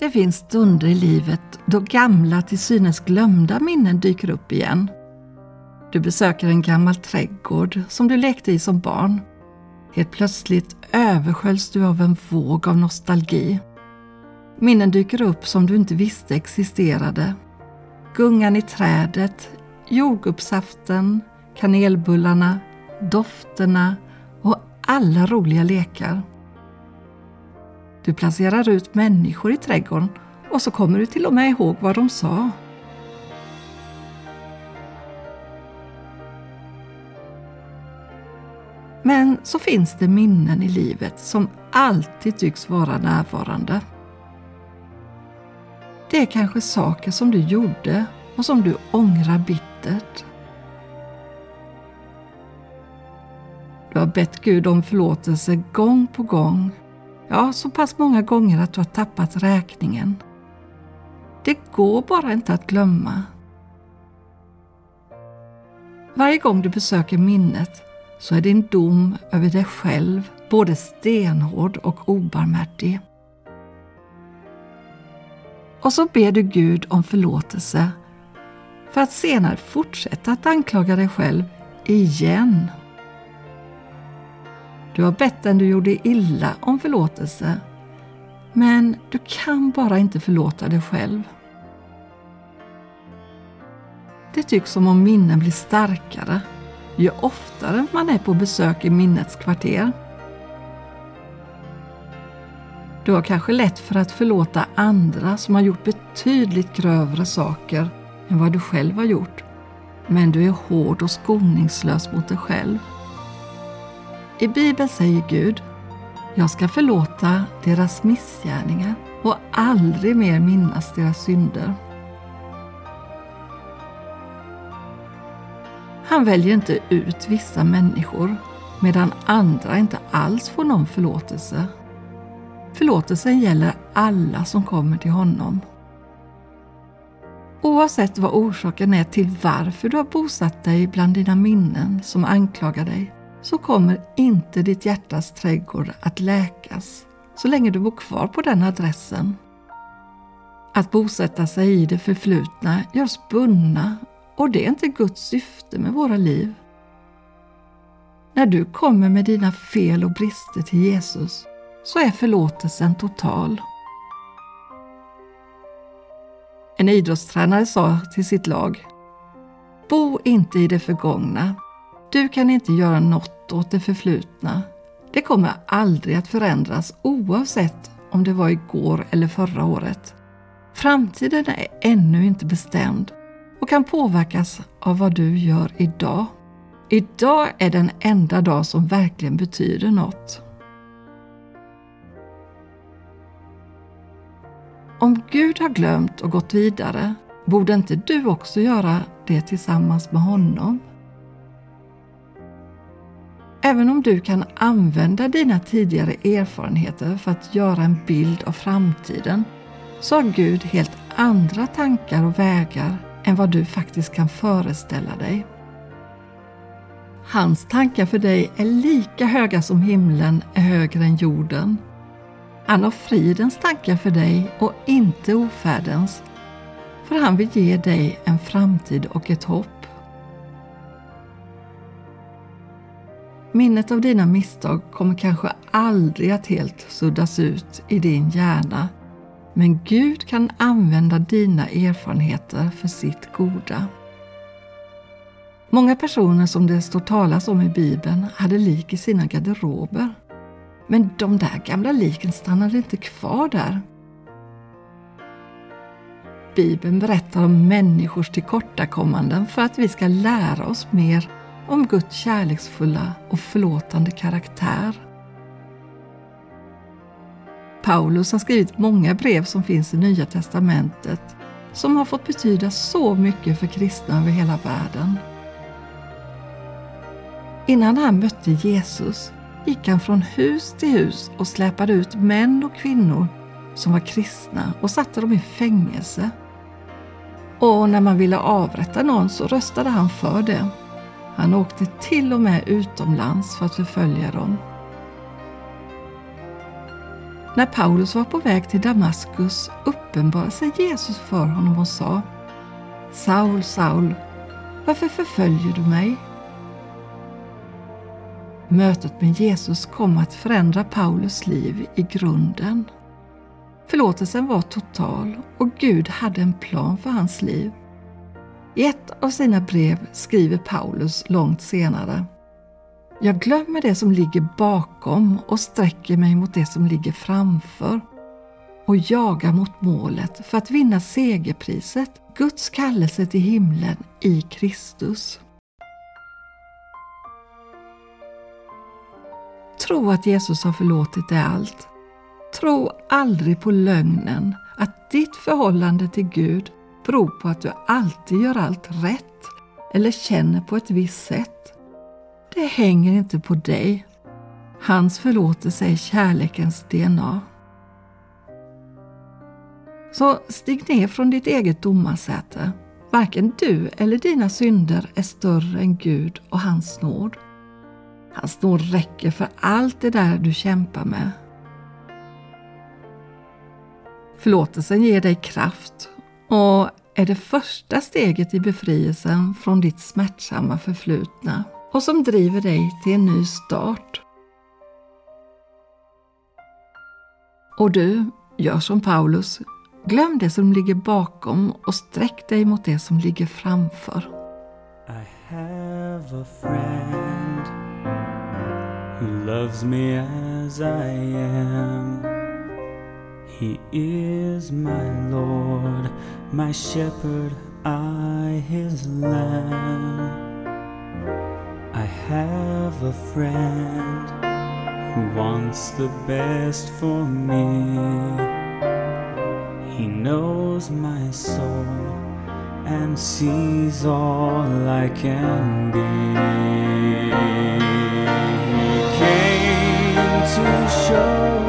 Det finns stunder i livet då gamla till synes glömda minnen dyker upp igen. Du besöker en gammal trädgård som du lekte i som barn. Helt plötsligt översköljs du av en våg av nostalgi. Minnen dyker upp som du inte visste existerade. Gungan i trädet, jordgubbssaften, kanelbullarna, dofterna och alla roliga lekar. Du placerar ut människor i trädgården och så kommer du till och med ihåg vad de sa. Men så finns det minnen i livet som alltid tycks vara närvarande. Det är kanske saker som du gjorde och som du ångrar bittert. Du har bett Gud om förlåtelse gång på gång. Ja, så pass många gånger att du har tappat räkningen. Det går bara inte att glömma. Varje gång du besöker minnet så är din dom över dig själv både stenhård och obarmhärtig. Och så ber du Gud om förlåtelse för att senare fortsätta att anklaga dig själv igen. Du har bett den du gjorde illa om förlåtelse, men du kan bara inte förlåta dig själv. Det tycks som om minnen blir starkare ju oftare man är på besök i minnets kvarter. Du har kanske lätt för att förlåta andra som har gjort betydligt grövre saker än vad du själv har gjort, men du är hård och skoningslös mot dig själv. I Bibeln säger Gud: jag ska förlåta deras missgärningar och aldrig mer minnas deras synder. Han väljer inte ut vissa människor, medan andra inte alls får någon förlåtelse. Förlåtelsen gäller alla som kommer till honom. Oavsett vad orsaken är till varför du har bosatt dig bland dina minnen som anklagar dig, så kommer inte ditt hjärtas trädgård att läkas så länge du bor kvar på den adressen. Att bosätta sig i det förflutna gör oss bundna, och det är inte Guds syfte med våra liv. När du kommer med dina fel och brister till Jesus så är förlåtelsen total. En idrottstränare sa till sitt lag: bo inte i det förgångna. Du kan inte göra något åt det förflutna. Det kommer aldrig att förändras oavsett om det var igår eller förra året. Framtiden är ännu inte bestämd och kan påverkas av vad du gör idag. Idag är den enda dag som verkligen betyder något. Om Gud har glömt och gått vidare, borde inte du också göra det tillsammans med honom? Även om du kan använda dina tidigare erfarenheter för att göra en bild av framtiden, så har Gud helt andra tankar och vägar än vad du faktiskt kan föreställa dig. Hans tankar för dig är lika höga som himlen är högre än jorden. Han har fridens tankar för dig och inte ofärdens, för han vill ge dig en framtid och ett hopp. Minnet av dina misstag kommer kanske aldrig att helt suddas ut i din hjärna, men Gud kan använda dina erfarenheter för sitt goda. Många personer som det står talas om i Bibeln hade lik i sina garderober, men de där gamla liken stannade inte kvar där. Bibeln berättar om människors tillkortakommanden för att vi ska lära oss mer om Guds kärleksfulla och förlåtande karaktär. Paulus har skrivit många brev som finns i Nya testamentet, som har fått betyda så mycket för kristna över hela världen. Innan han mötte Jesus gick han från hus till hus och släpade ut män och kvinnor som var kristna och satte dem i fängelse. Och när man ville avrätta någon så röstade han för det. Han åkte till och med utomlands för att förfölja dem. När Paulus var på väg till Damaskus uppenbarade sig Jesus för honom och sa: Saul, Saul, varför förföljer du mig? Mötet med Jesus kom att förändra Paulus liv i grunden. Förlåtelsen var total och Gud hade en plan för hans liv. I ett av sina brev skriver Paulus långt senare: Jag glömmer det som ligger bakom och sträcker mig mot det som ligger framför och jagar mot målet för att vinna segerpriset, Guds kallelse till himlen i Kristus. Tro att Jesus har förlåtit dig allt. Tro aldrig på lögnen att ditt förhållande till Gud beror på att du alltid gör allt rätt eller känner på ett visst sätt. Det hänger inte på dig. Hans förlåtelse är kärlekens DNA. Så stig ner från ditt eget domarsäte. Varken du eller dina synder är större än Gud och hans nåd. Hans nåd räcker för allt det där du kämpar med. Förlåtelsen ger dig kraft och är det första steget i befrielsen från ditt smärtsamma förflutna och som driver dig till en ny start. Och du, gör som Paulus, glöm det som ligger bakom och sträck dig mot det som ligger framför. I have a friend who loves me as I am. He is my Lord, my shepherd, I his lamb. I have a friend who wants the best for me. He knows my soul and sees all I can be. He came to show